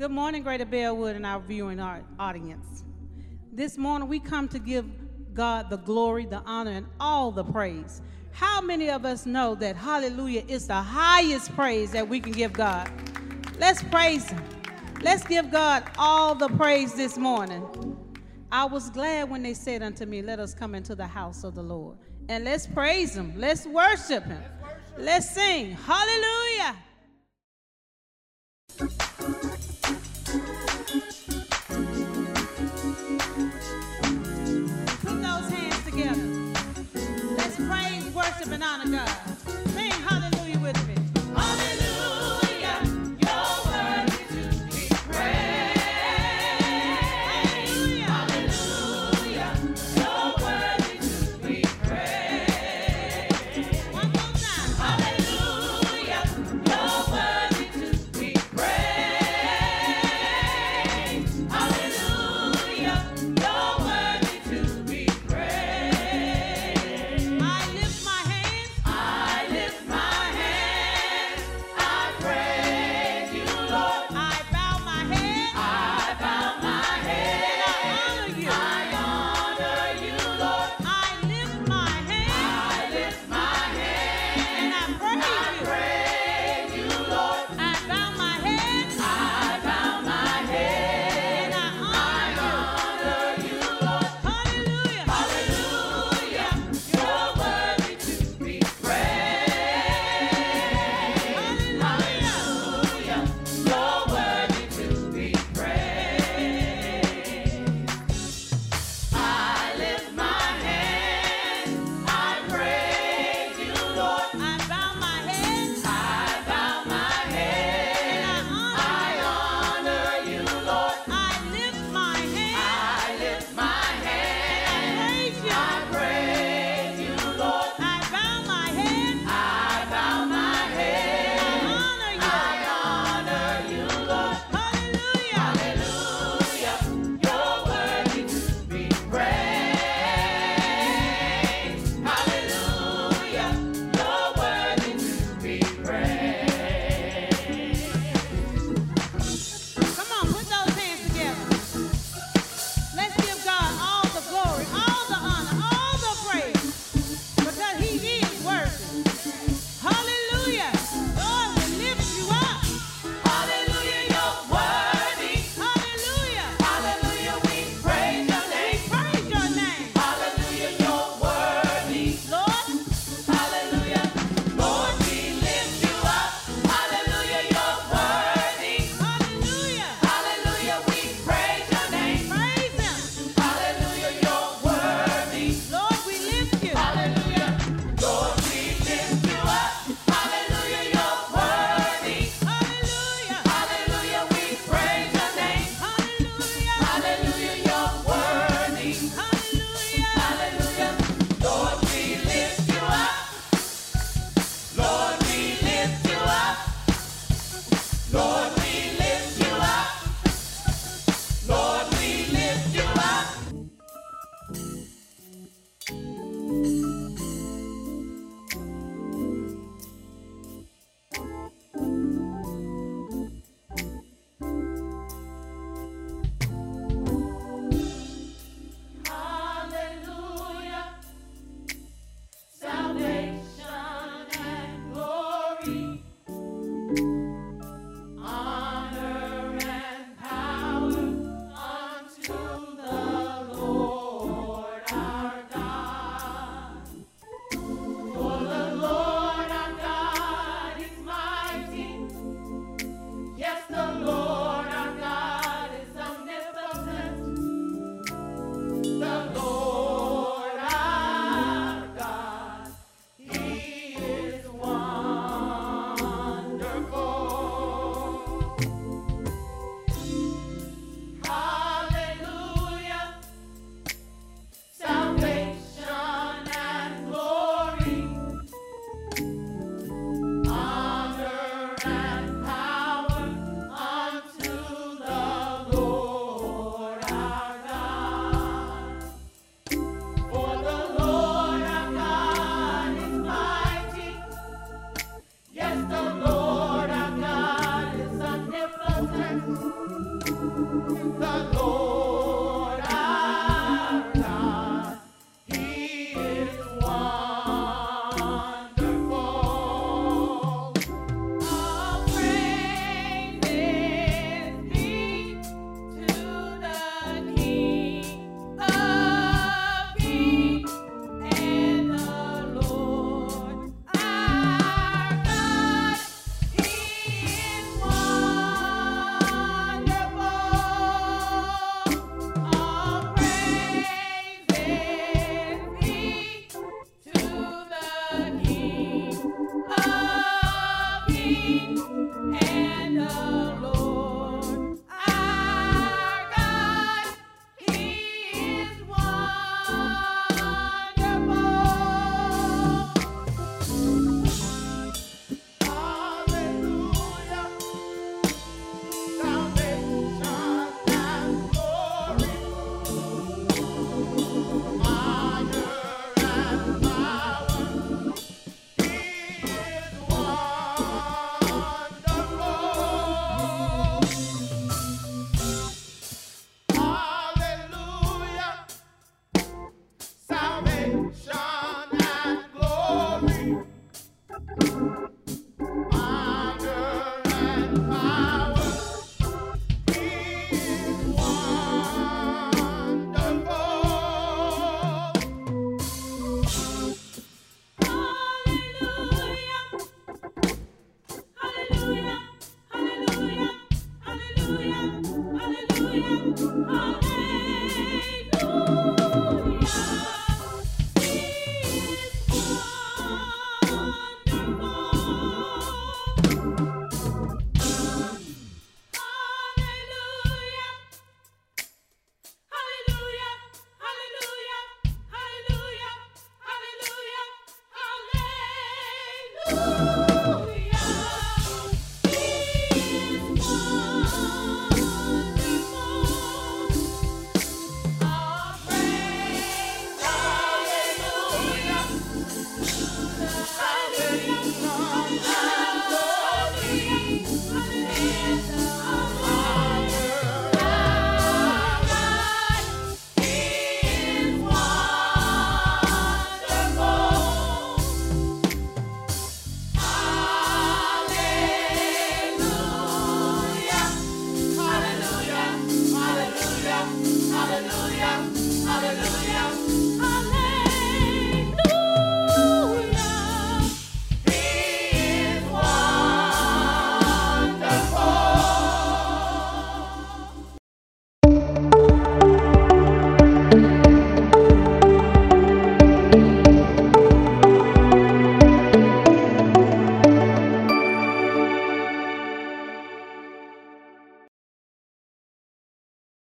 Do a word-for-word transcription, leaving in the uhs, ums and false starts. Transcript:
Good morning, Greater Beallwood and our viewing audience. This morning we come to give God the glory, the honor, and all the praise. How many of us know that hallelujah is the highest praise that we can give God? Let's praise him. Let's give God all the praise this morning. I was glad when they said unto me, let us come into the house of the Lord. And let's praise him. Let's worship him. Let's sing. Hallelujah. Put those hands together. Let's praise, worship, and honor God. Sing hallelujah with me. Hallelujah. Thank you. Amen.